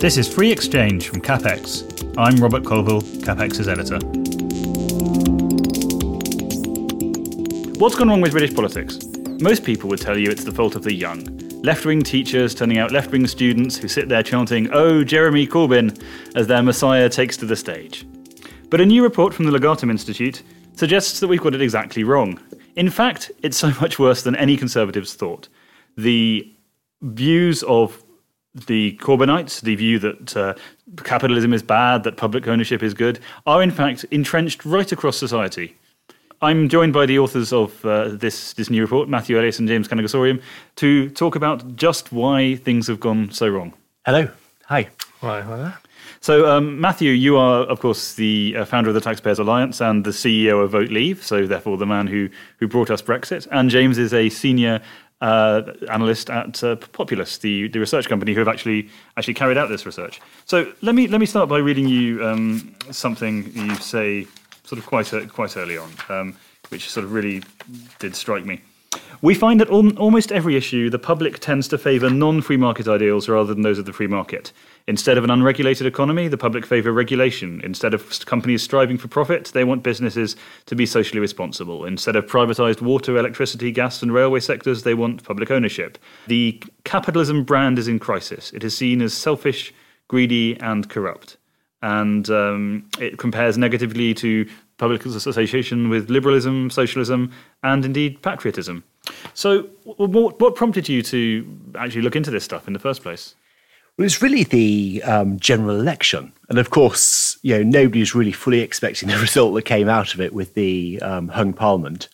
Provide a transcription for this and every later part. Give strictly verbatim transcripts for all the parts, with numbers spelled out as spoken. This is Free Exchange from CapX. I'm Robert Colvile, CapX's editor. What's gone wrong with British politics? Most people would tell you it's the fault of the young. Left-wing teachers turning out left-wing students who sit there chanting, "Oh, Jeremy Corbyn," as their messiah takes to the stage. But a new report from the Legatum Institute suggests that we've got it exactly wrong. In fact, it's so much worse than any Conservatives thought. The views of the Corbynites, the view that uh, capitalism is bad, that public ownership is good, are in fact entrenched right across society. I'm joined by the authors of uh, this this new report, Matthew Elliott and James Kanagasooriam, to talk about just why things have gone so wrong. Hello. Hi. Hi, hi there. So, um, Matthew, you are, of course, the uh, founder of the Taxpayers Alliance and the C E O of Vote Leave, so therefore the man who, who brought us Brexit. And James is a senior Uh, analyst at uh, Populus, the, the research company who have actually actually carried out this research. So let me let me start by reading you um, something you say sort of quite uh, quite early on, um, which sort of really did strike me. We find that on almost every issue, the public tends to favour non-free market ideals rather than those of the free market. Instead of an unregulated economy, the public favour regulation. Instead of companies striving for profit, they want businesses to be socially responsible. Instead of privatised water, electricity, gas and railway sectors, they want public ownership. The capitalism brand is in crisis. It is seen as selfish, greedy and corrupt. And um, it compares negatively to public association with liberalism, socialism, and indeed patriotism. So what, what prompted you to actually look into this stuff in the first place? Well, it's really the um, general election. And of course, you know, nobody was really fully expecting the result that came out of it with the um, hung parliament.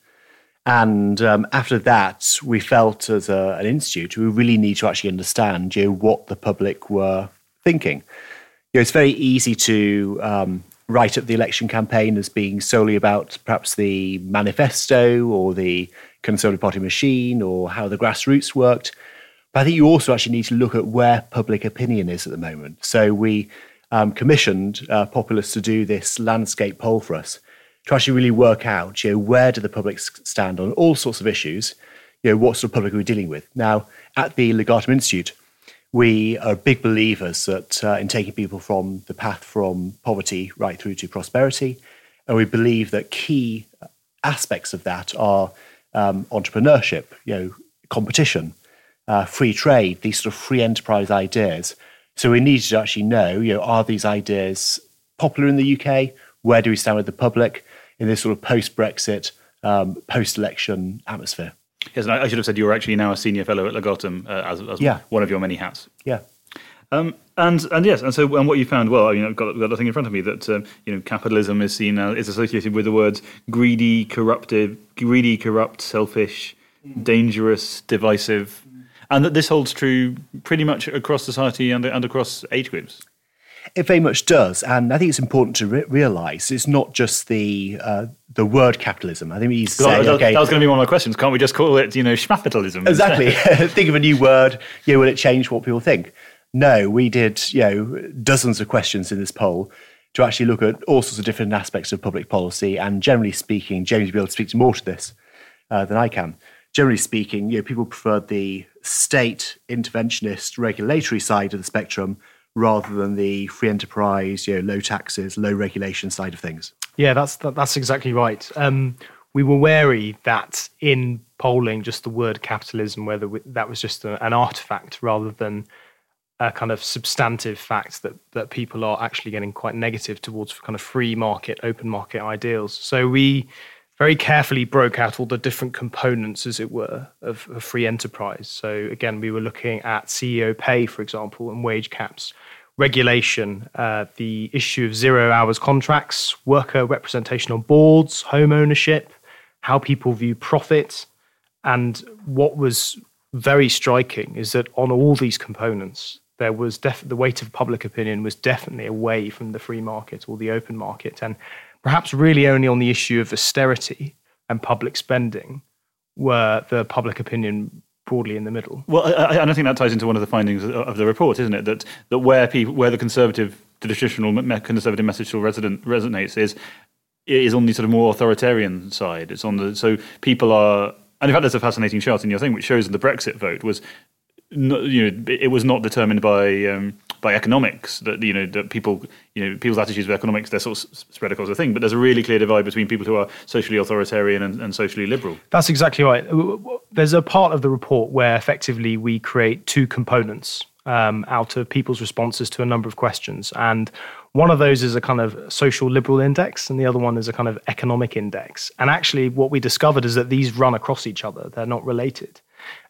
And um, after that, we felt as a, an institute, we really need to actually understand, you know, what the public were thinking. You know, it's very easy to Um, write up the election campaign as being solely about perhaps the manifesto or the Conservative Party machine or how the grassroots worked. But I think you also actually need to look at where public opinion is at the moment. So we um, commissioned uh, Populus to do this landscape poll for us to actually really work out, you know, where do the public stand on all sorts of issues, you know, what sort of public are we dealing with. Now, at the Legatum Institute, we are big believers that uh, in taking people from the path from poverty right through to prosperity. And we believe that key aspects of that are um, entrepreneurship, you know, competition, uh, free trade, these sort of free enterprise ideas. So we needed to actually know, you know, are these ideas popular in the U K? Where do we stand with the public in this sort of post-Brexit, um, post-election atmosphere? Yes, and I should have said you were actually now a senior fellow at Legatum uh, as, as yeah. one of your many hats. Yeah, um, and and yes, and so and what you found? Well, you know, I've got, got the thing in front of me that um, you know, capitalism is seen uh, is associated with the words greedy, corruptive, greedy, corrupt, selfish, mm. dangerous, divisive, mm. and that this holds true pretty much across society and and across age groups. It very much does, and I think it's important to re- realise it's not just the uh, the word capitalism. I think we say, that, okay, that was going to be one of my questions. Can't we just call it, you know, schmappitalism? Exactly. Think of a new word. You know, will it change what people think? No, we did, you know, dozens of questions in this poll to actually look at all sorts of different aspects of public policy. And generally speaking, James will be able to speak more to this uh, than I can. Generally speaking, you know, people preferred the state interventionist regulatory side of the spectrum, rather than the free enterprise, you know, low taxes, low regulation side of things. Yeah, that's that, that's exactly right. Um, we were wary that in polling, just the word capitalism, whether we, that was just a, an artifact rather than a kind of substantive fact that that people are actually getting quite negative towards kind of free market, open market ideals. So we very carefully broke out all the different components, as it were, of, of free enterprise. So again, we were looking at C E O pay, for example, and wage caps, regulation, uh, the issue of zero hours contracts, worker representation on boards, home ownership, how people view profit. And what was very striking is that on all these components, there was def- the weight of public opinion was definitely away from the free market or the open market, and perhaps really only on the issue of austerity and public spending were the public opinion broadly in the middle. Well, I, I think that ties into one of the findings of the report, isn't it? That that where people, where the conservative, the traditional conservative message still resident, resonates is is on the sort of more authoritarian side. It's on the so people are, and in fact, there's a fascinating chart in your thing which shows that the Brexit vote was, not, you know, it was not determined by. Um, by economics, that, you know, that people, you know, people's attitudes with economics, they're sort of spread across the thing, but there's a really clear divide between people who are socially authoritarian and, and socially liberal. That's exactly right. There's a part of the report where effectively we create two components um, out of people's responses to a number of questions. And one of those is a kind of social liberal index, and the other one is a kind of economic index. And actually what we discovered is that these run across each other. They're not related.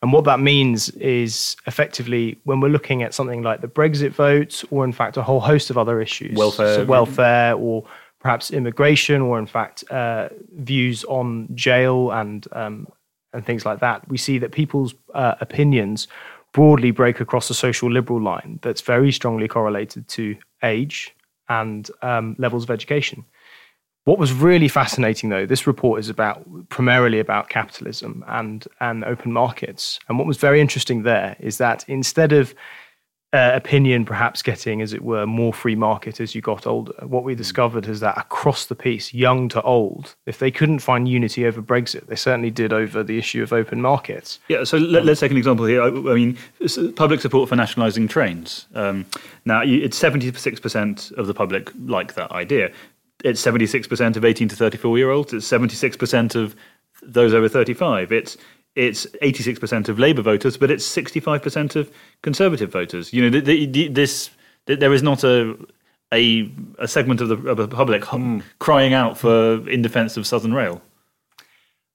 And what that means is effectively when we're looking at something like the Brexit vote or, in fact, a whole host of other issues, welfare, so welfare or perhaps immigration or, in fact, uh, views on jail and um, and things like that, we see that people's uh, opinions broadly break across the social liberal line that's very strongly correlated to age and um, levels of education. What was really fascinating, though, this report is about primarily about capitalism and, and open markets. And what was very interesting there is that instead of uh, opinion perhaps getting, as it were, more free market as you got older, what we discovered is that across the piece, young to old, if they couldn't find unity over Brexit, they certainly did over the issue of open markets. Yeah, so let, let's take an example here. I, I mean, public support for nationalising trains. Um, now, it's seventy-six percent of the public like that idea. It's seventy-six percent of eighteen to thirty-four-year-olds. It's seventy-six percent of those over thirty-five. It's it's eighty-six percent of Labour voters, but it's sixty-five percent of Conservative voters. You know, the, the, this the, there is not a a, a segment of the, of the public mm. crying out for in defence of Southern Rail.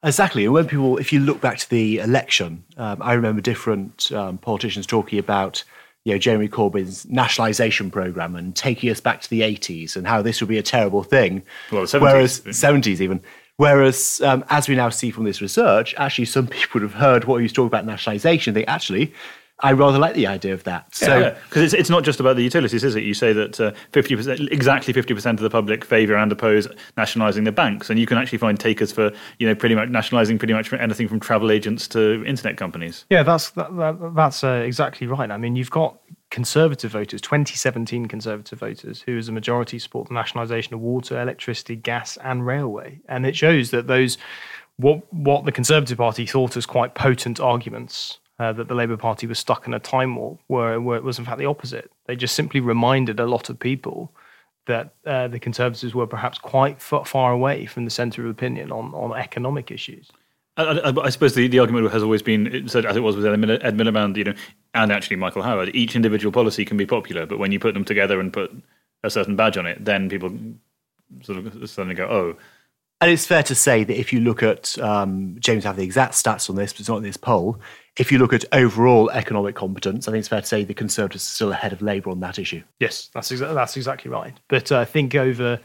Exactly, and when people, if you look back to the election, um, I remember different um, politicians talking about, you know, Jeremy Corbyn's nationalisation programme and taking us back to the eighties and how this would be a terrible thing. Well, the seventies. Whereas, seventies even. Whereas, um, as we now see from this research, actually some people would have heard what he was talking about nationalisation and think, actually, I rather like the idea of that. Yeah, so, because yeah. it's, it's not just about the utilities, is it? You say that uh, fifty percent, exactly fifty percent of the public favour and oppose nationalising the banks, and you can actually find takers for, you know, pretty much nationalising pretty much anything from travel agents to internet companies. Yeah, that's that, that, that's uh, exactly right. I mean, you've got Conservative voters, twenty seventeen Conservative voters, who as a majority support the nationalisation of water, electricity, gas, and railway, and it shows that those what what the Conservative Party thought as quite potent arguments. Uh, that the Labour Party was stuck in a time warp, where, where it was in fact the opposite. They just simply reminded a lot of people that uh, the Conservatives were perhaps quite f- far away from the centre of opinion on, on economic issues. I, I, I suppose the, the argument has always been, so as it was with Ed Miliband, you know, and actually Michael Howard, each individual policy can be popular, but when you put them together and put a certain badge on it, then people sort of suddenly go, oh. And it's fair to say that if you look at, um, James have the exact stats on this, but it's not in this poll. If you look at overall economic competence, I think it's fair to say the Conservatives are still ahead of Labour on that issue. Yes, that's exa- that's exactly right. But uh, I think over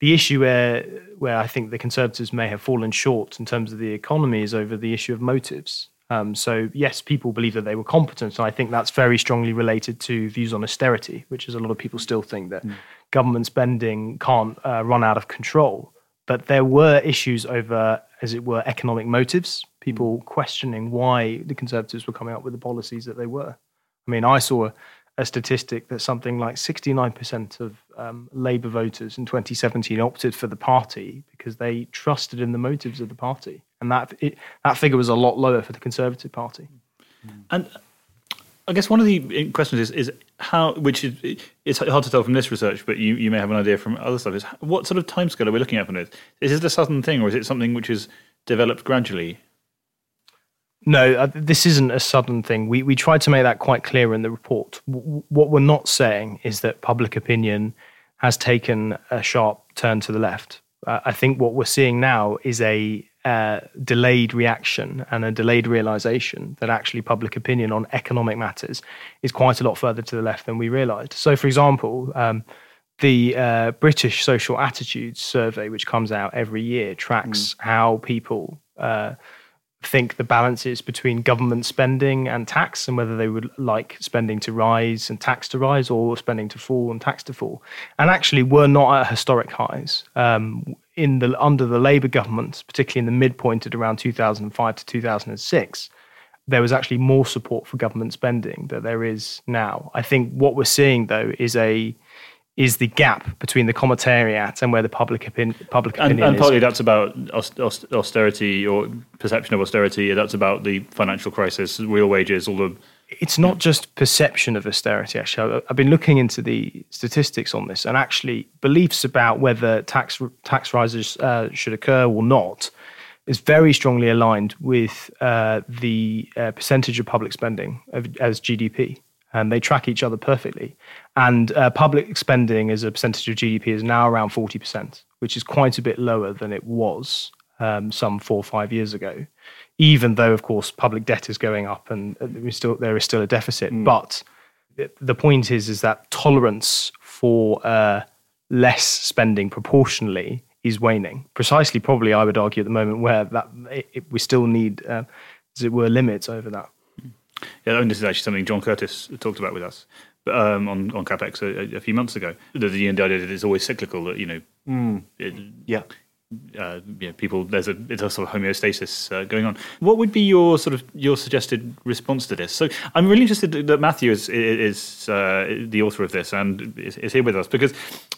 the issue where where I think the Conservatives may have fallen short in terms of the economy is over the issue of motives. Um, so yes, people believe that they were competent, and I think that's very strongly related to views on austerity, which is a lot of people still think that mm. government spending can't uh, run out of control. But there were issues over, as it were, economic motives, people questioning why the Conservatives were coming up with the policies that they were. I mean, I saw a statistic that something like sixty-nine percent of um, Labour voters in twenty seventeen opted for the party because they trusted in the motives of the party. And that it, that figure was a lot lower for the Conservative Party. And I guess one of the questions is, is how, which is, it's hard to tell from this research, but you, you may have an idea from other stuff, is what sort of timescale are we looking at from this? Is this a sudden thing, or is it something which is developed gradually? No, uh, this isn't a sudden thing. We we tried to make that quite clear in the report. W- what we're not saying is that public opinion has taken a sharp turn to the left. Uh, I think what we're seeing now is a Uh, delayed reaction and a delayed realization that actually public opinion on economic matters is quite a lot further to the left than we realized. So, for example, um, the uh, British Social Attitudes Survey, which comes out every year, tracks mm. how people uh, think the balance is between government spending and tax, and whether they would like spending to rise and tax to rise, or spending to fall and tax to fall. And actually, we're not at historic highs. Um, in the under the Labour government, particularly in the midpoint at around two thousand five to two thousand six, there was actually more support for government spending than there is now. I think what we're seeing, though, is a is the gap between the commissariat and where the public, opin- public opinion and, and is. And partly that's about austerity or perception of austerity. That's about the financial crisis, real wages, all the... It's not just perception of austerity, actually. I've been looking into the statistics on this, and actually beliefs about whether tax tax rises uh, should occur or not is very strongly aligned with uh, the uh, percentage of public spending of, as G D P. And they track each other perfectly. And uh, public spending as a percentage of G D P is now around forty percent, which is quite a bit lower than it was um, some four or five years ago. Even though, of course, public debt is going up and we still, there is still a deficit. Mm. But the point is, is that tolerance for uh, less spending proportionally is waning. Precisely, probably, I would argue at the moment where that it, it, we still need, uh, as it were, limits over that. Yeah, and this is actually something John Curtis talked about with us um, on, on CapX a, a few months ago. The, the idea that it's always cyclical, that, you know... Mm. It, yeah. Uh, yeah, people. There's a it's a sort of homeostasis uh, going on. What would be your sort of your suggested response to this? So I'm really interested that Matthew is is uh, the author of this and is, is here with us, because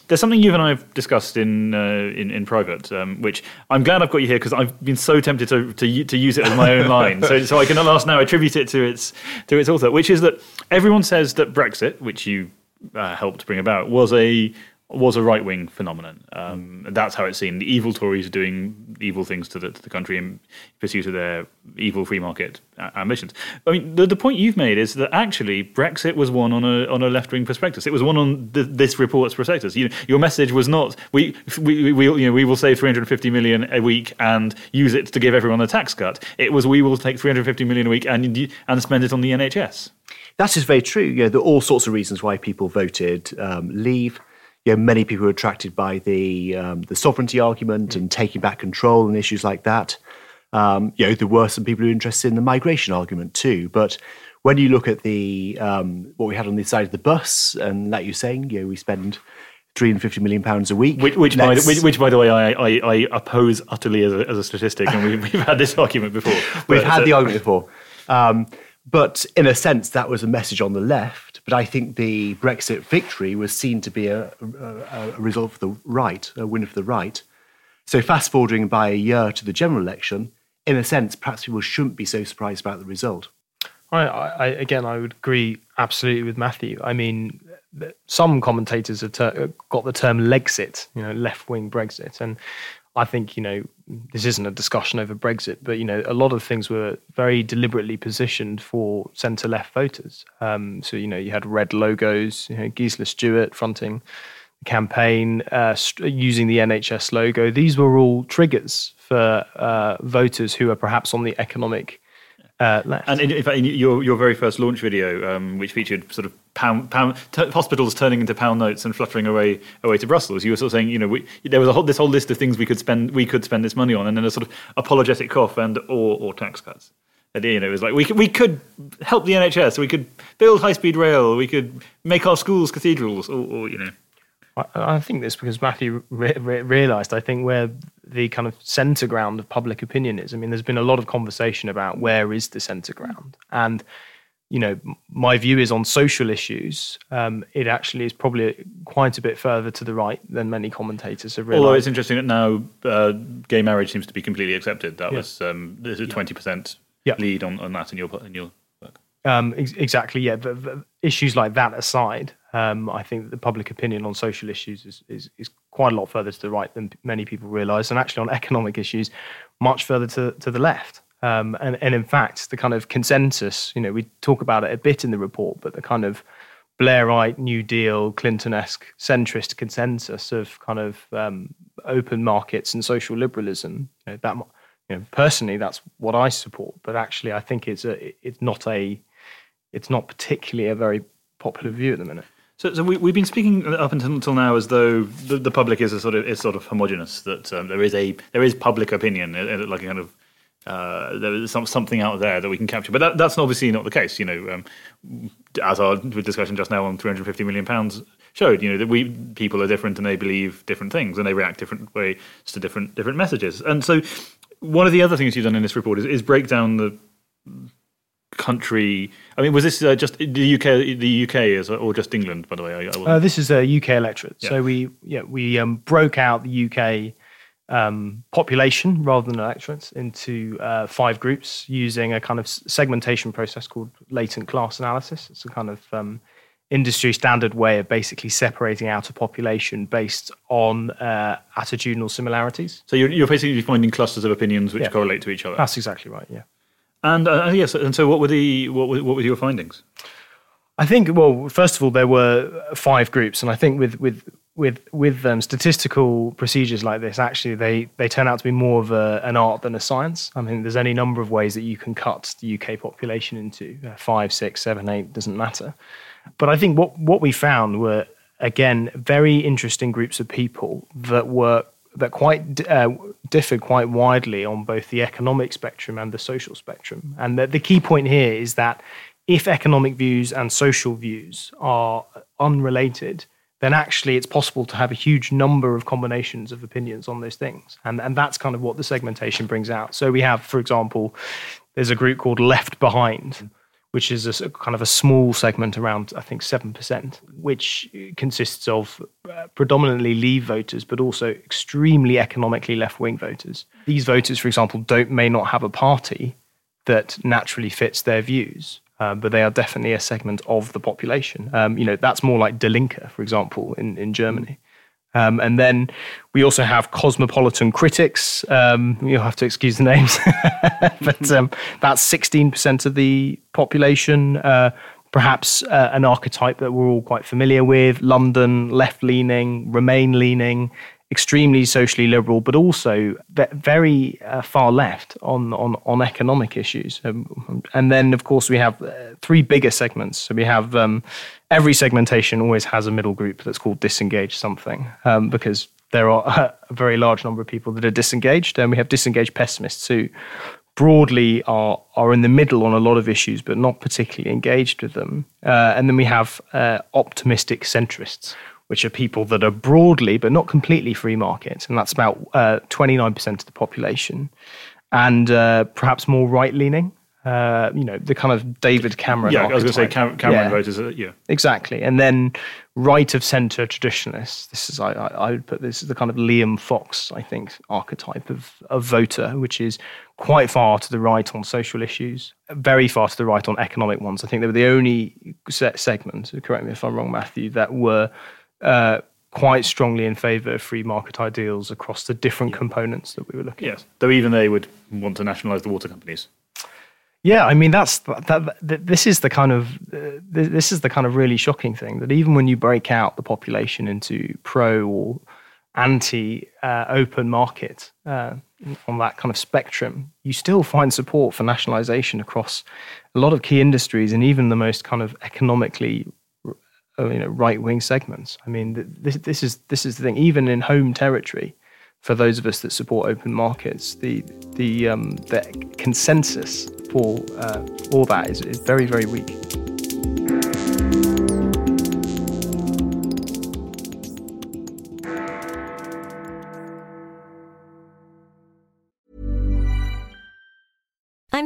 there's something you and I have discussed in uh, in, in private, um, which I'm glad I've got you here because I've been so tempted to to, to use it as my own line. So so I can at last now attribute it to its to its author, which is that everyone says that Brexit, which you uh, helped bring about, was a was a right-wing phenomenon. Um, mm. That's how it's seen. The evil Tories are doing evil things to the, to the country in pursuit of their evil free market ambitions. I mean, the, the point you've made is that actually Brexit was won on a on a left-wing prospectus. It was won on the, this report's prospectus. You, your message was not we we we you know we will save three hundred fifty million a week and use it to give everyone a tax cut. It was we will take three hundred fifty million a week and and spend it on the N H S. That is very true. You know, there are all sorts of reasons why people voted um, Leave. You know, many people were attracted by the um, the sovereignty argument and taking back control and issues like that. Um, you know, there were some people who were interested in the migration argument too. But when you look at the um, what we had on the side of the bus, and like you're saying, you know, we spend three hundred fifty million pounds a week. Which, which, by, the, which, which by the way, I, I, I oppose utterly as a, as a statistic, and we've, we've had this argument before. We've but, had so. the argument before. Um, but in a sense, that was a message on the left. But I think the Brexit victory was seen to be a, a, a result for the right, a win for the right. So fast forwarding by a year to the general election, in a sense, perhaps people shouldn't be so surprised about the result. I, I, again, I would agree absolutely with Matthew. I mean, some commentators have ter- got the term Lexit, you know, left-wing Brexit. And I think, you know, this isn't a discussion over Brexit, but, you know, a lot of things were very deliberately positioned for centre-left voters. Um, so, you know, you had red logos, you know, Gisela Stewart fronting the campaign, uh, st- using the N H S logo. These were all triggers for uh, voters who are perhaps on the economic uh, left. And in, in fact, in your, your very first launch video, um, which featured sort of Pound, pound, t- hospitals turning into pound notes and fluttering away away to Brussels. You were sort of saying, you know, we, there was a whole, this whole list of things we could spend we could spend this money on, and then a sort of apologetic cough and or or tax cuts. And, you know, it was like we could, we could help the N H S, we could build high speed rail, we could make our schools cathedrals, or, or you know. I, I think this because Matthew re- re- realised I think where the kind of centre ground of public opinion is. I mean, there's been a lot of conversation about where is the centre ground and. You know, my view is on social issues, um, it actually is probably quite a bit further to the right than many commentators have realised. Although it's interesting that now uh, gay marriage seems to be completely accepted. That yeah. was um, there's a twenty percent yeah. lead on, on that in your in your work. Um, ex- exactly, yeah. The, the issues like that aside, um, I think the public opinion on social issues is, is, is quite a lot further to the right than many people realise, and actually on economic issues, much further to, to the left. Um, and, and in fact, the kind of consensus, you know, we talk about it a bit in the report, but the kind of Blairite, New Deal, Clinton-esque centrist consensus of kind of um, open markets and social liberalism, you know, that, you know, personally, that's what I support. But actually, I think it's a, it's not a, it's not particularly a very popular view at the minute. So, so we, we've been speaking up until, until now as though the, the public is a sort of is sort of homogenous. That um, there is a there is public opinion, like a kind of. Uh, there is some, something out there that we can capture, but that, that's obviously not the case. You know, um, as our discussion just now on three hundred fifty million pounds showed, you know, that we people are different and they believe different things and they react different ways to different different messages. And so, one of the other things you've done in this report is, is break down the country. I mean, was this uh, just the U K, the U K, is, or just England? By the way, I, I wasn't... Uh, this is a U K electorate. Yeah. So we yeah we um, broke out the U K. Um, population rather than electorates into uh, five groups using a kind of segmentation process called latent class analysis. It's a kind of um, industry standard way of basically separating out a population based on uh, attitudinal similarities. So you're, you're basically finding clusters of opinions which yeah. correlate to each other. That's exactly right. Yeah. And uh, yes, and so what were the what were, what were your findings? I think well, first of all, there were five groups, and I think with with With with um, statistical procedures like this, actually, they, they turn out to be more of a, an art than a science. I mean, there's any number of ways that you can cut the U K population into uh, five, six, seven, eight, doesn't matter. But I think what, what we found were, again, very interesting groups of people that were that quite uh, differed quite widely on both the economic spectrum and the social spectrum. And the, the key point here is that if economic views and social views are unrelated, then actually it's possible to have a huge number of combinations of opinions on those things. And and that's kind of what the segmentation brings out. So we have, for example, there's a group called Left Behind, which is a kind of a small segment around, I think, seven percent, which consists of predominantly Leave voters, but also extremely economically left-wing voters. These voters, for example, don't may not have a party that naturally fits their views. Uh, but they are definitely a segment of the population. Um, you know, that's more like Die Linke, for example, in, in Germany. Um, and then we also have cosmopolitan critics. Um, you'll have to excuse the names. But um, that's sixteen percent of the population, uh, perhaps uh, an archetype that we're all quite familiar with, London, left-leaning, Remain-leaning, extremely socially liberal, but also very uh, far left on, on, on economic issues. Um, and then, of course, we have uh, three bigger segments. So we have um, every segmentation always has a middle group that's called disengaged something, um, because there are a very large number of people that are disengaged. And we have disengaged pessimists who broadly are are in the middle on a lot of issues, but not particularly engaged with them. Uh, and then we have uh, optimistic centrists, which are people that are broadly but not completely free market, and that's about uh, twenty-nine percent of the population, and uh, perhaps more right-leaning, uh, you know, the kind of David Cameron Yeah, archetype. I was going to say Cam- Cameron yeah. voters, uh, yeah. Exactly, and then right-of-centre traditionalists. This is, I, I would put this as the kind of Liam Fox, I think, archetype of, of voter, which is quite far to the right on social issues, very far to the right on economic ones. I think they were the only segment, correct me if I'm wrong, Matthew, that were... Uh, quite strongly in favour of free market ideals across the different yeah. components that we were looking yes. at. Yes, though even they would want to nationalise the water companies. Yeah, I mean that's that, that. This is the kind of uh, this is the kind of really shocking thing that even when you break out the population into pro or anti uh, open market uh, on that kind of spectrum, you still find support for nationalisation across a lot of key industries and even the most kind of economically. You know, right-wing segments. I mean, this this is this is the thing. Even in home territory, for those of us that support open markets, the the um, the consensus for uh, all that is, is very very weak. I'm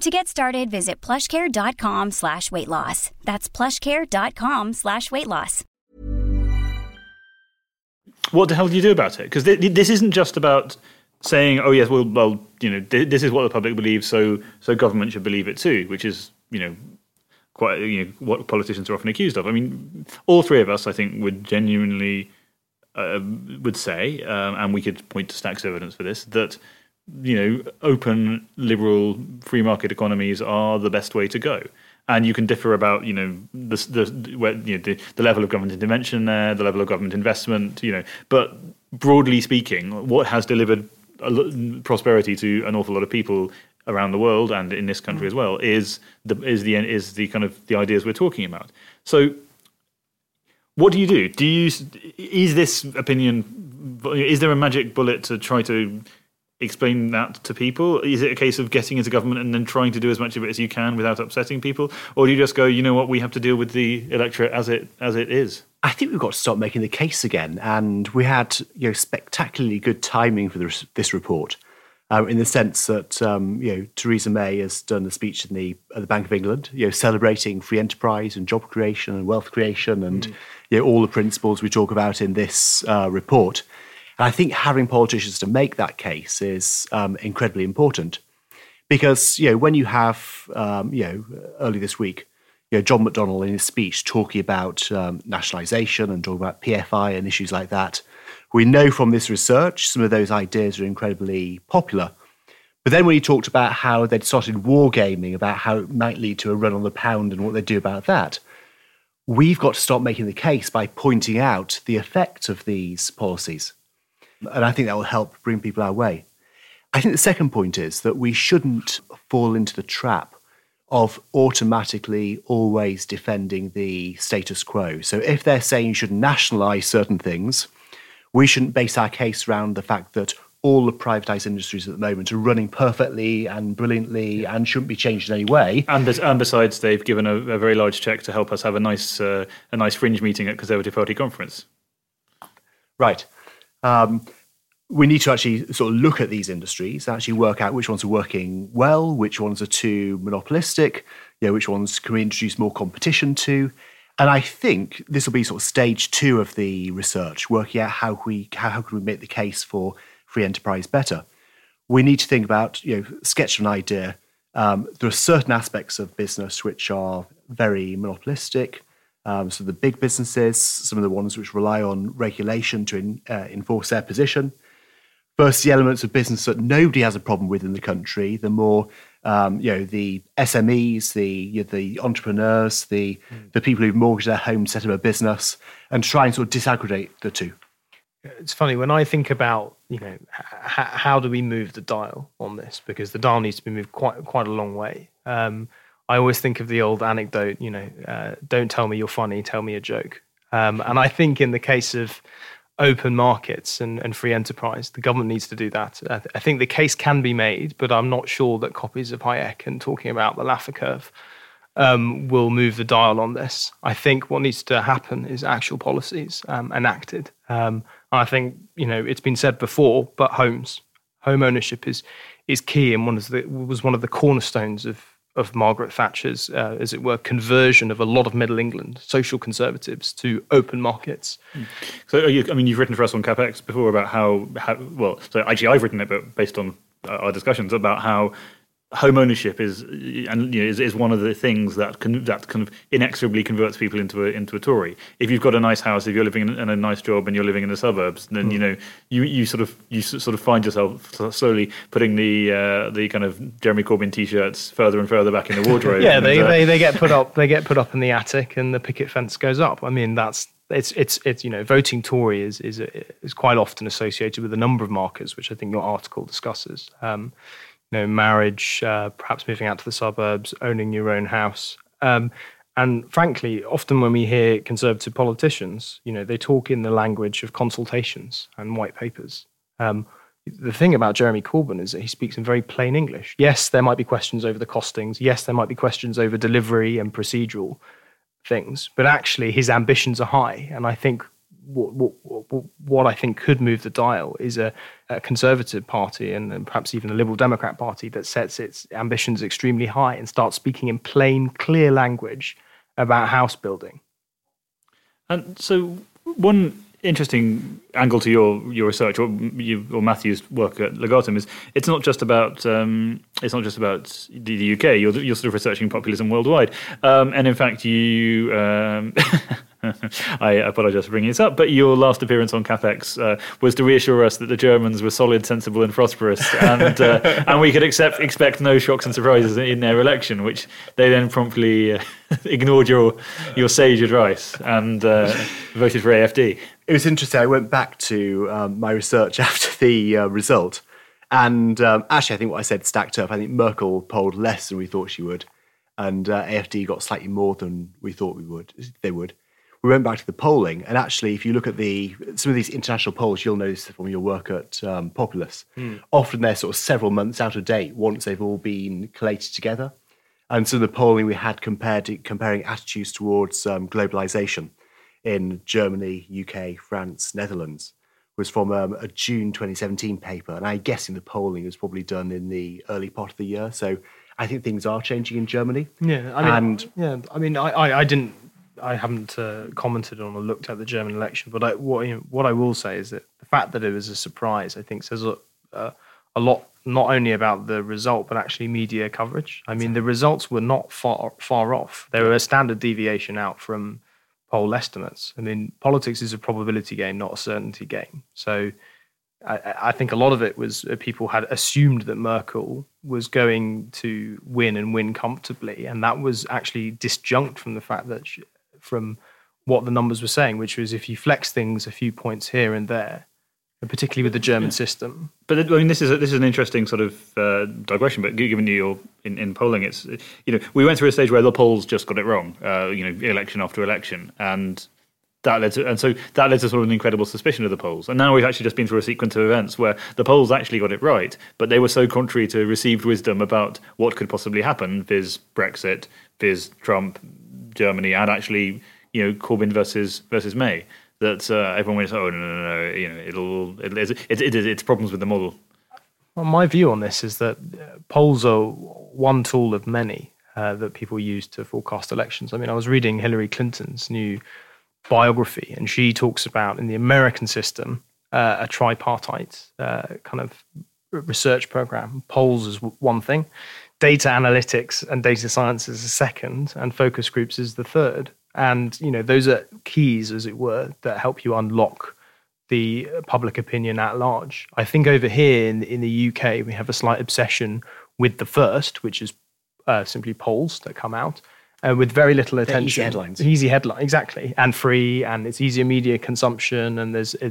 To get started, visit plushcare.com slash weight loss. That's plushcare.com slash weight loss. What the hell do you do about it? Because th- th- this isn't just about saying, oh, yes, well, well you know, th- this is what the public believes, so so government should believe it too, which is, you know, quite you know, what politicians are often accused of. I mean, all three of us, I think, would genuinely uh, would say, um, and we could point to stacks of evidence for this, that, you know, open, liberal, free market economies are the best way to go. And you can differ about, you know, the the, where, you know, the the level of government intervention there, the level of government investment, you know. But broadly speaking, what has delivered prosperity to an awful lot of people around the world and in this country as well is the is the is the kind of the ideas we're talking about. So, what do you do? Do you is this opinion? Is there a magic bullet to try to explain that to people? Is it a case of getting into government and then trying to do as much of it as you can without upsetting people, or do you just go, you know what, we have to deal with the electorate as it as it is? I think we've got to start making the case again, and we had you know spectacularly good timing for this, this report, uh, in the sense that um, you know Theresa May has done a speech in the at the Bank of England, you know, celebrating free enterprise and job creation and wealth creation and mm. you know all the principles we talk about in this uh, report. And I think having politicians to make that case is um, incredibly important, because you know when you have um, you know early this week, you know John McDonnell in his speech talking about um, nationalisation and talking about P F I and issues like that, we know from this research some of those ideas are incredibly popular. But then when he talked about how they'd started wargaming about how it might lead to a run on the pound and what they do about that, we've got to start making the case by pointing out the effect of these policies. And I think that will help bring people our way. I think the second point is that we shouldn't fall into the trap of automatically always defending the status quo. So if they're saying you should nationalise certain things, we shouldn't base our case around the fact that all the privatised industries at the moment are running perfectly and brilliantly yeah. and shouldn't be changed in any way. And, and besides, they've given a, a very large cheque to help us have a nice, uh, a nice fringe meeting at Conservative Party conference. Right. Um, we need to actually sort of look at these industries, actually work out which ones are working well, which ones are too monopolistic, you know, which ones can we introduce more competition to. And I think this will be sort of stage two of the research, working out how we how, how can we make the case for free enterprise better. We need to think about, you know, sketch an idea. Um, there are certain aspects of business which are very monopolistic. Um, so the big businesses, some of the ones which rely on regulation to in, uh, enforce their position, versus the elements of business that nobody has a problem with in the country. The more, um, you know, the S M Es, the you know, the entrepreneurs, the mm. the people who mortgage their home, set up a business, and try and sort of disaggregate the two. It's funny when I think about, you know, h- how do we move the dial on this, because the dial needs to be moved quite quite a long way. Um, I always think of the old anecdote, you know, uh, don't tell me you're funny, tell me a joke. Um, and I think in the case of open markets and, and free enterprise, the government needs to do that. I, th- I think the case can be made, but I'm not sure that copies of Hayek and talking about the Laffer curve um, will move the dial on this. I think what needs to happen is actual policies um, enacted. Um, and I think, you know, it's been said before, but homes, home ownership is is key and one of the, was one of the cornerstones of of Margaret Thatcher's, uh, as it were, conversion of a lot of middle England, social conservatives, to open markets. So, are you, I mean, you've written for us on CapX before about how, how well, so actually I've written it, but based on our discussions about how home ownership is, and you know, is, is one of the things that can, that kind of inexorably converts people into a into a Tory. If you've got a nice house, if you're living in a nice job, and you're living in the suburbs, then mm. you know you, you sort of you sort of find yourself slowly putting the uh, the kind of Jeremy Corbyn t-shirts further and further back in the wardrobe. yeah, and, they, uh, they they get put up they get put up in the attic, and the picket fence goes up. I mean, that's it's it's it's you know, voting Tory is is is quite often associated with a number of markers, which I think your article discusses. Um, know, marriage, uh, perhaps moving out to the suburbs, owning your own house. Um, and frankly, often when we hear Conservative politicians, you know, they talk in the language of consultations and white papers. Um, the thing about Jeremy Corbyn is that he speaks in very plain English. Yes, there might be questions over the costings. Yes, there might be questions over delivery and procedural things. But actually, his ambitions are high. And I think What, what, what I think could move the dial is a, a Conservative Party and, and perhaps even a Liberal Democrat Party that sets its ambitions extremely high and starts speaking in plain, clear language about house building. And so one interesting angle to your your research or, you, or Matthew's work at Legatum is it's not just about um, it's not just about the U K. You're you're sort of researching populism worldwide, um, and in fact you um, I apologise for bringing this up, but your last appearance on CapEx uh, was to reassure us that the Germans were solid, sensible, and prosperous, and uh, and we could accept, expect no shocks and surprises in their election, which they then promptly uh, ignored your your sage advice and uh, voted for A F D. It was interesting. I went back to um, my research after the uh, result. And um, actually, I think what I said stacked up. I think Merkel polled less than we thought she would. And uh, A F D got slightly more than we thought we would. they would. We went back to the polling. And actually, if you look at the some of these international polls, you'll notice from your work at um, Populus, mm. often they're sort of several months out of date once they've all been collated together. And so the polling we had compared to, comparing attitudes towards um, globalization in Germany, U K, France, Netherlands, was from um, a June twenty seventeen paper. And I'm guessing the polling was probably done in the early part of the year. So I think things are changing in Germany. Yeah, I mean, and, yeah, I, mean I, I, I didn't, I haven't uh, commented on or looked at the German election, but I, what, you know, what I will say is that the fact that it was a surprise, I think, says a, uh, a lot, not only about the result, but actually media coverage. I mean, the results were not far, far off. They were a standard deviation out from poll estimates. I mean, politics is a probability game, not a certainty game. So I, I think a lot of it was uh, people had assumed that Merkel was going to win and win comfortably, and that was actually disjunct from the fact that she, from what the numbers were saying, which was if you flex things a few points here and there, and particularly with the German yeah. system. But I mean, this is a, this is an interesting sort of uh, digression. But given your in, in polling, it's you know we went through a stage where the polls just got it wrong. Uh, you know, election after election, and that led to and so that led to sort of an incredible suspicion of the polls. And now we've actually just been through a sequence of events where the polls actually got it right, but they were so contrary to received wisdom about what could possibly happen, viz. Brexit, viz. Trump, Germany, and actually you know Corbyn versus versus May. That uh, everyone went, oh no, no, no, no, you know, it'll, it'll it's, it, it, it's problems with the model. Well, my view on this is that polls are one tool of many uh, that people use to forecast elections. I mean, I was reading Hillary Clinton's new biography, and she talks about in the American system uh, a tripartite uh, kind of research program. Polls is one thing, data analytics and data science is the second, and focus groups is the third. And, you know, those are keys, as it were, that help you unlock the public opinion at large. I think over here in, in the U K, we have a slight obsession with the first, which is uh, simply polls that come out, uh, with very little attention. Easy headlines. Easy headline, exactly. And free, and it's easier media consumption. And there's, a,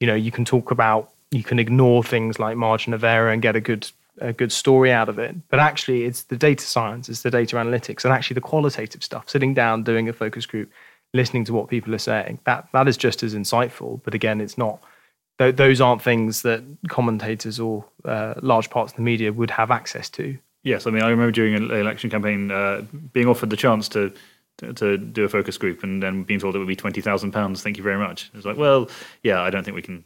you know, you can talk about, you can ignore things like margin of error and get a good a good story out of it. But actually, it's the data science, it's the data analytics, and actually the qualitative stuff, sitting down, doing a focus group, listening to what people are saying. That that is just as insightful. But again, it's not, th- those aren't things that commentators or uh, large parts of the media would have access to. Yes, I mean, I remember during an election campaign uh, being offered the chance to to do a focus group and then being told it would be twenty thousand pounds, thank you very much. It's like, well, yeah, I don't think we can,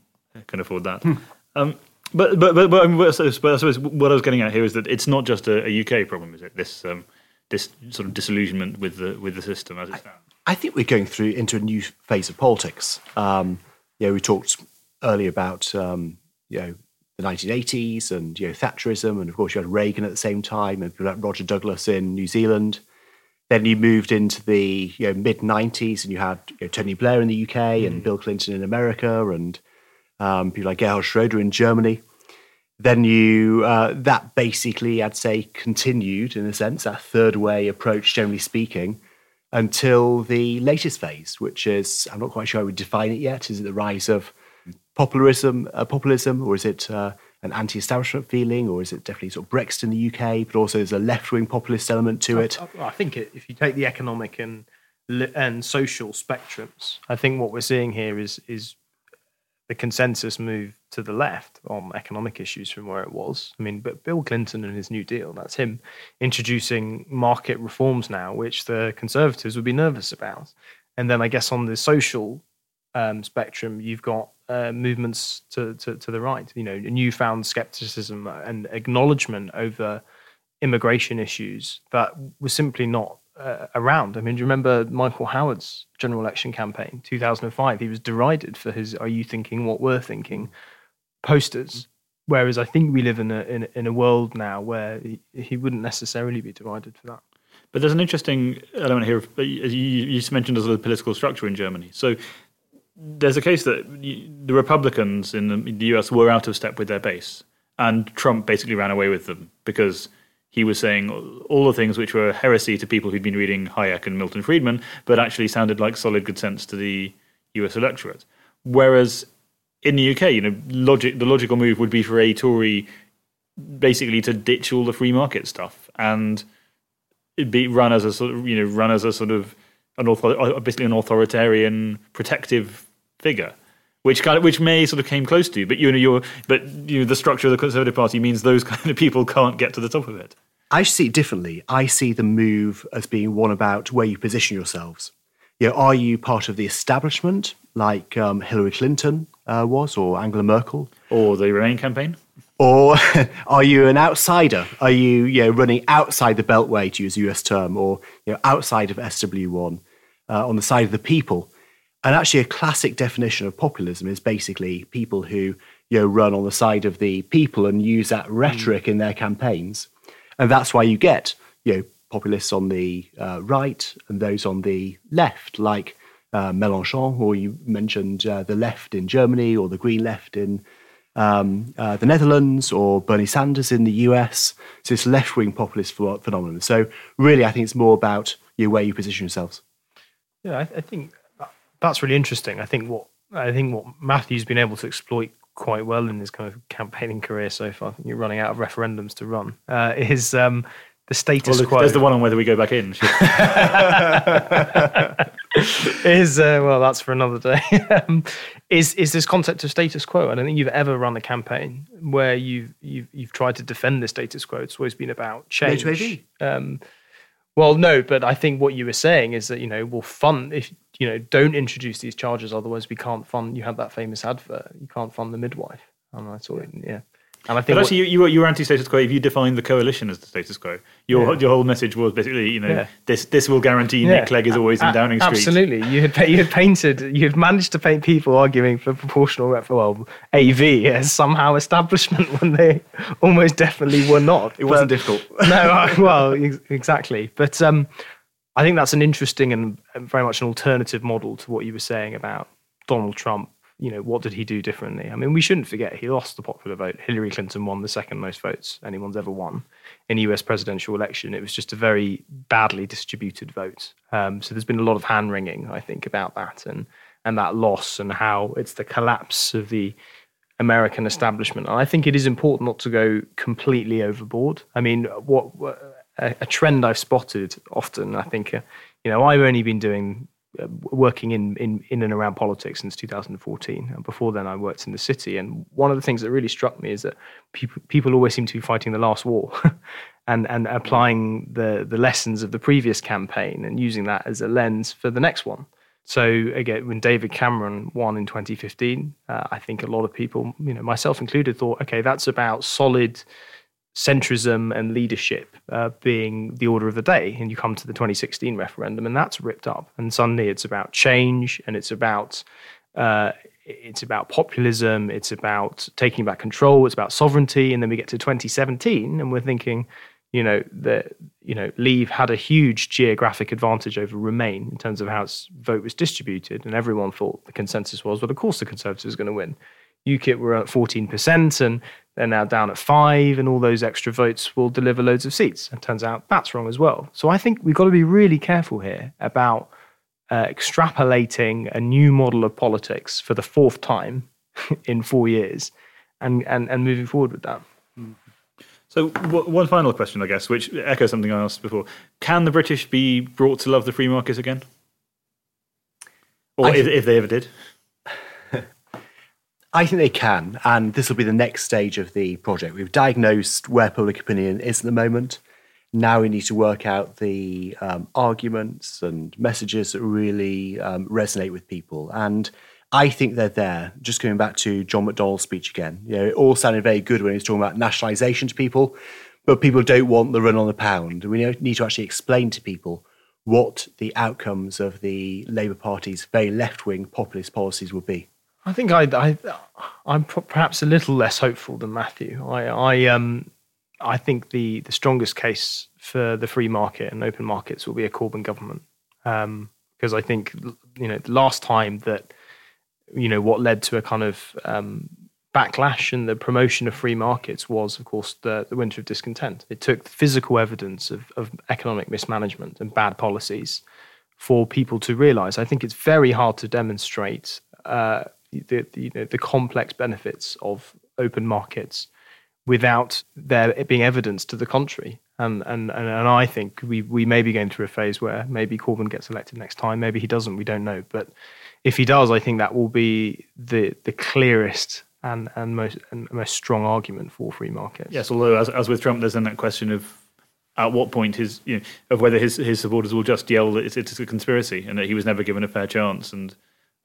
can afford that. Hmm. Um, But but but, but, I mean, but I suppose what I was getting at here is that it's not just a, a U K problem, is it? This um, this sort of disillusionment with the with the system as it stands. I, I think we're going through into a new phase of politics. Um, you know, we talked earlier about um, you know the nineteen eighties and you know Thatcherism, and of course you had Reagan at the same time, and people like Roger Douglas in New Zealand. Then you moved into the you know mid nineties, and you had you know, Tony Blair in the U K mm. and Bill Clinton in America, and Um, people like Gerhard Schröder in Germany. Then you, uh, that basically, I'd say, continued in a sense, that third way approach, generally speaking, until the latest phase, which is, I'm not quite sure I would define it yet. Is it the rise of populism, uh, populism or is it uh, an anti-establishment feeling, or is it definitely sort of Brexit in the U K, but also there's a left-wing populist element to it? I, I think it, if you take the economic and and social spectrums, I think what we're seeing here is is... the consensus moved to the left on economic issues from where it was. I mean, but Bill Clinton and his New Deal, that's him introducing market reforms now, which the Conservatives would be nervous about. And then I guess on the social um, spectrum, you've got uh, movements to, to, to the right, you know, newfound skepticism and acknowledgement over immigration issues that were simply not Uh, around. I mean, do you remember Michael Howard's general election campaign, two thousand five? He was derided for his "Are you thinking what we're thinking?" posters. Whereas I think we live in a in, in a world now where he, he wouldn't necessarily be derided for that. But there's an interesting element here. Of, you, you mentioned a sort of political structure in Germany. So there's a case that the Republicans in the, in the U S were out of step with their base, and Trump basically ran away with them because he was saying all the things which were heresy to people who'd been reading Hayek and Milton Friedman, but actually sounded like solid good sense to the U S electorate. Whereas in the U K, you know, logic, the logical move would be for a Tory basically to ditch all the free market stuff and it'd be run as a sort of, you know, run as a sort of an author, basically an authoritarian protective figure. Which kind of, which May sort of came close to, but you know, you're, but you know, the structure of the Conservative Party means those kind of people can't get to the top of it. I see it differently. I see the move as being one about where you position yourselves. You know, are you part of the establishment, like um, Hillary Clinton uh, was, or Angela Merkel, or the Remain campaign, or are you an outsider? Are you, you know, running outside the Beltway, to use a U S term, or you know, outside of S W one, uh, on the side of the people? And actually a classic definition of populism is basically people who, you know, run on the side of the people and use that rhetoric in their campaigns. And that's why you get, you know, populists on the uh, right and those on the left, like uh, Mélenchon, or you mentioned uh, the left in Germany, or the Green Left in um, uh, the Netherlands, or Bernie Sanders in the U S. So it's left-wing populist ph- phenomenon. So really, I think it's more about you know, where you position yourselves. Yeah, I, th- I think... That's really interesting. I think what I think what Matthew's been able to exploit quite well in his kind of campaigning career so far, I think you're running out of referendums to run, uh, is um, the status well, quo. There's the one on whether we go back in. is uh, well, that's for another day. um, is is this concept of status quo? I don't think you've ever run a campaign where you've you've, you've tried to defend the status quo. It's always been about change. H A V Um, well, no, but I think what you were saying is that you know we'll fund if. You know, don't introduce these charges, otherwise we can't fund. You had that famous advert. You can't fund the midwife, and I thought, yeah. yeah. And I think, but actually, what, you, you, were, you were anti-status quo. If you defined the coalition as the status quo, your yeah. your whole message was basically, you know, yeah. this this will guarantee yeah. Nick Clegg is always a- in Downing Street. Absolutely, you had you had painted, you had managed to paint people arguing for proportional rep, well, A V as somehow establishment when they almost definitely were not. It wasn't but, difficult. No, I, well, ex- exactly, but. um I think that's an interesting and very much an alternative model to what you were saying about Donald Trump. You know, what did he do differently? I mean, we shouldn't forget he lost the popular vote. Hillary Clinton won the second most votes anyone's ever won in a U S presidential election. It was just a very badly distributed vote. Um, so there's been a lot of hand-wringing, I think, about that and and that loss and how it's the collapse of the American establishment. And I think it is important not to go completely overboard. I mean, what... what a trend I've spotted often, I think, uh, you know, I've only been doing, uh, working in, in, in and around politics since two thousand fourteen. And before then I worked in the city. And one of the things that really struck me is that people, people always seem to be fighting the last war and, and applying the, the lessons of the previous campaign and using that as a lens for the next one. So again, when David Cameron won in twenty fifteen, uh, I think a lot of people, you know, myself included, thought, okay, that's about solid centrism and leadership uh, being the order of the day. And you come to the twenty sixteen referendum and that's ripped up. And suddenly it's about change and it's about uh, it's about populism, it's about taking back control, it's about sovereignty. And then we get to twenty seventeen and we're thinking, you know, that, you know, Leave had a huge geographic advantage over Remain in terms of how its vote was distributed. And everyone thought the consensus was, well, of course the Conservatives are going to win. UKIP were at fourteen percent and they're now down at five and all those extra votes will deliver loads of seats. And it turns out that's wrong as well. So I think we've got to be really careful here about uh, extrapolating a new model of politics for the fourth time in four years and, and, and moving forward with that. Mm. So w- one final question, I guess, which echoes something I asked before. Can the British be brought to love the free market again? Or I if, th- if they ever did? I think they can, and this will be the next stage of the project. We've diagnosed where public opinion is at the moment. Now we need to work out the um, arguments and messages that really um, resonate with people. And I think they're there. Just going back to John McDonnell's speech again, you know, it all sounded very good when he was talking about nationalisation to people, but people don't want the run on the pound. We need to actually explain to people what the outcomes of the Labour Party's very left-wing populist policies will be. I think I, I, I'm perhaps a little less hopeful than Matthew. I, I, um, I think the, the strongest case for the free market and open markets will be a Corbyn government, um, because I think, you know, the last time that, you know, what led to a kind of um, backlash and the promotion of free markets was, of course, the, the winter of discontent. It took physical evidence of, of economic mismanagement and bad policies for people to realise. I think it's very hard to demonstrate Uh, The, the, you know, the complex benefits of open markets without there being evidence to the contrary. And and and, and I think we, we may be going through a phase where maybe Corbyn gets elected next time, maybe he doesn't, we don't know. But if he does, I think that will be the the clearest and, and, most, and most strong argument for free markets. Yes, although as, as with Trump, there's then that question of at what point his you know, of whether his, his supporters will just yell that it's, it's a conspiracy and that he was never given a fair chance. And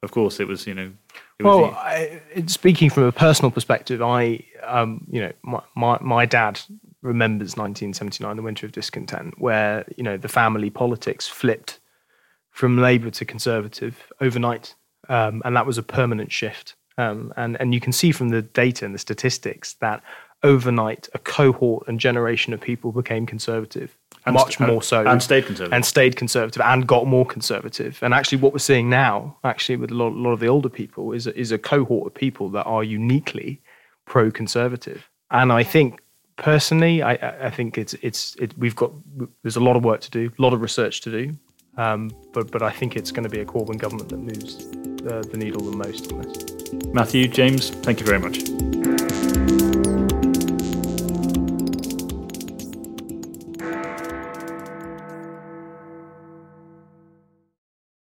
of course, it was, you know... It was well, I, speaking from a personal perspective, I, um, you know, my, my, my dad remembers nineteen seventy-nine, the winter of discontent, where, you know, the family politics flipped from Labour to Conservative overnight. Um, and that was a permanent shift. Um, and, and you can see from the data and the statistics that overnight a cohort and generation of people became Conservative. And much st- more so. And stayed Conservative. And stayed Conservative and got more Conservative. And actually what we're seeing now, actually with a lot, a lot of the older people, is a, is a cohort of people that are uniquely pro-Conservative. And I think, personally, I, I think it's it's it, we've got, there's a lot of work to do, a lot of research to do, um, but, but I think it's going to be a Corbyn government that moves uh, the needle the most on this. Matthew, James, thank you very much.